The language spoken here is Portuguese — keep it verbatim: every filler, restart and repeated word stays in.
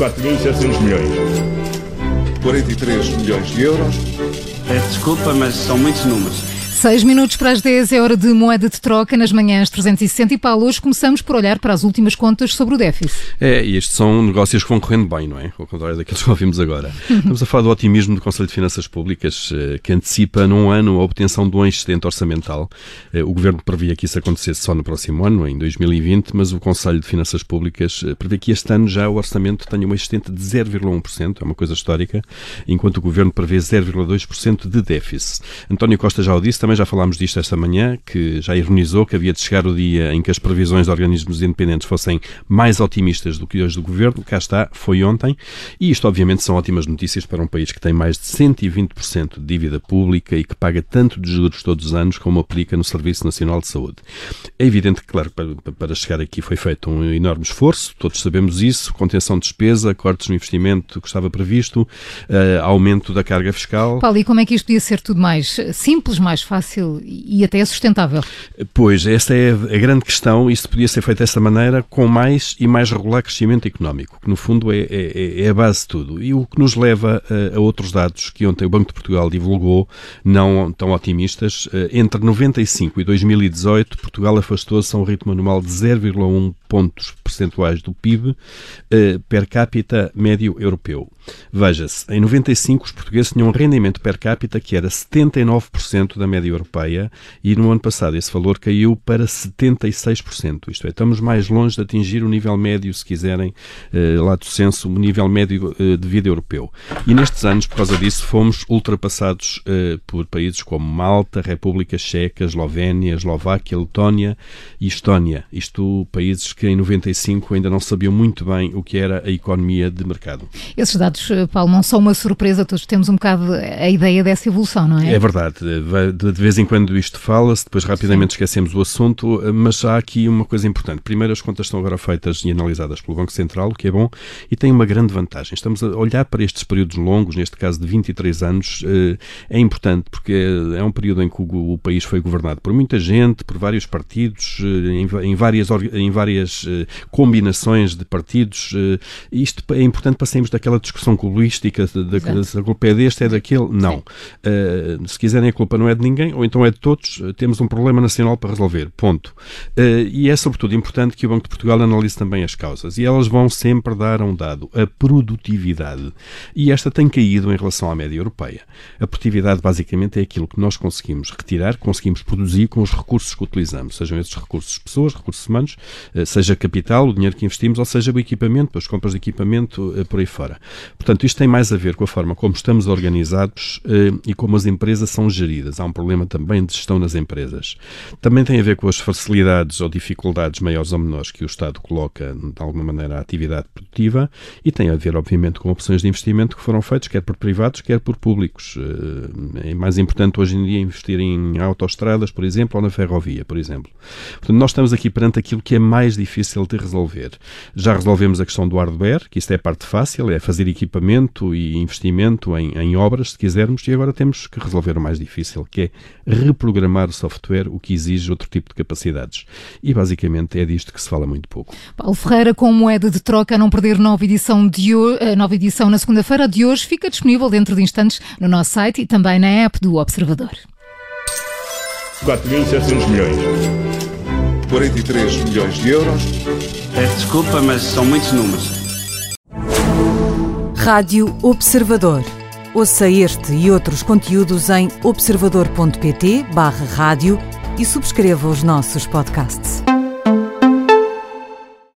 quatro mil e setecentos milhões. quarenta e três milhões de euros. Desculpa, mas são muitos números. Seis minutos para as dez, é hora de moeda de troca nas manhãs trezentos e sessenta e Paulo, hoje começamos por olhar para as últimas contas sobre o déficit. É, e estes são negócios que vão correndo bem, não é? Ao contrário daqueles que ouvimos agora. Estamos a falar do otimismo do Conselho de Finanças Públicas, que antecipa num ano a obtenção de um excedente orçamental. O Governo previa que isso acontecesse só no próximo ano, em dois mil e vinte, mas o Conselho de Finanças Públicas prevê que este ano já o orçamento tenha um excedente de zero vírgula um por cento, é uma coisa histórica, enquanto o Governo prevê zero vírgula dois por cento de déficit. António Costa já o disse, também já falámos disto esta manhã, que já ironizou que havia de chegar o dia em que as previsões de organismos independentes fossem mais otimistas do que as do Governo. Cá está, foi ontem. E isto, obviamente, são ótimas notícias para um país que tem mais de cento e vinte por cento de dívida pública e que paga tanto de juros todos os anos como aplica no Serviço Nacional de Saúde. É evidente que, claro, para chegar aqui foi feito um enorme esforço, todos sabemos isso, contenção de despesa, cortes no investimento que estava previsto, uh, aumento da carga fiscal. Paulo, e como é que isto podia ser tudo mais simples, mais fácil? Fácil e até é sustentável. Pois, essa é a grande questão. Isto podia ser feito dessa maneira, com mais e mais regular crescimento económico, que no fundo é, é, é a base de tudo. E o que nos leva a, a outros dados que ontem o Banco de Portugal divulgou, não tão otimistas. Entre noventa e cinco e dois mil e dezoito, Portugal afastou-se a um ritmo anual de zero vírgula um pontos percentuais do P I B eh, per capita médio europeu. Veja-se, em noventa e cinco os portugueses tinham um rendimento per capita que era setenta e nove por cento da média europeia e no ano passado esse valor caiu para setenta e seis por cento. Isto é, estamos mais longe de atingir o nível médio, se quiserem, eh, lá do censo, o nível médio eh, de vida europeu. E nestes anos, por causa disso, fomos ultrapassados eh, por países como Malta, República Checa, Eslovénia, Eslováquia, Letónia e Estónia. Isto, países que em noventa e cinco ainda não sabiam muito bem o que era a economia de mercado. Esses dados, Paulo, não são uma surpresa, todos temos um bocado a ideia dessa evolução, não é? É verdade, de vez em quando isto fala-se, depois rapidamente esquecemos o assunto, mas há aqui uma coisa importante. Primeiro, as contas estão agora feitas e analisadas pelo Banco Central, o que é bom, e tem uma grande vantagem. Estamos a olhar para estes períodos longos, neste caso de vinte e três anos, é importante porque é um período em que o país foi governado por muita gente, por vários partidos, em várias, em várias combinações de partidos. Isto é importante para sairmos daquela discussão clubística da culpa é deste, é daquele. Não. Uh, se quiserem, a culpa não é de ninguém, ou então é de todos. Temos um problema nacional para resolver. Ponto. Uh, e é sobretudo importante que o Banco de Portugal analise também as causas. E elas vão sempre dar a um dado, a produtividade. E esta tem caído em relação à média europeia. A produtividade, basicamente, é aquilo que nós conseguimos retirar, conseguimos produzir com os recursos que utilizamos, sejam esses recursos pessoas, recursos humanos, uh, seja capital, o dinheiro que investimos, ou seja o equipamento, as compras de equipamento, por aí fora. Portanto, isto tem mais a ver com a forma como estamos organizados e como as empresas são geridas. Há um problema também de gestão nas empresas. Também tem a ver com as facilidades ou dificuldades maiores ou menores que o Estado coloca, de alguma maneira, à atividade produtiva e tem a ver, obviamente, com opções de investimento que foram feitas, quer por privados, quer por públicos. É mais importante hoje em dia investir em autoestradas, por exemplo, ou na ferrovia, por exemplo. Portanto, nós estamos aqui perante aquilo que é mais difícil difícil de resolver. Já resolvemos a questão do hardware, que isto é a parte fácil, é fazer equipamento e investimento em, em obras, se quisermos, e agora temos que resolver o mais difícil, que é reprogramar o software, o que exige outro tipo de capacidades. E basicamente é disto que se fala muito pouco. Paulo Ferreira, com moeda de troca, a não perder nova edição, de hoje, nova edição na segunda-feira de hoje, fica disponível dentro de instantes no nosso site e também na app do Observador. quatro mil e setecentos milhões. quarenta e três milhões de euros. Desculpa, mas são muitos números. Rádio Observador. Ouça este e outros conteúdos em observador ponto pt barra rádio e subscreva os nossos podcasts.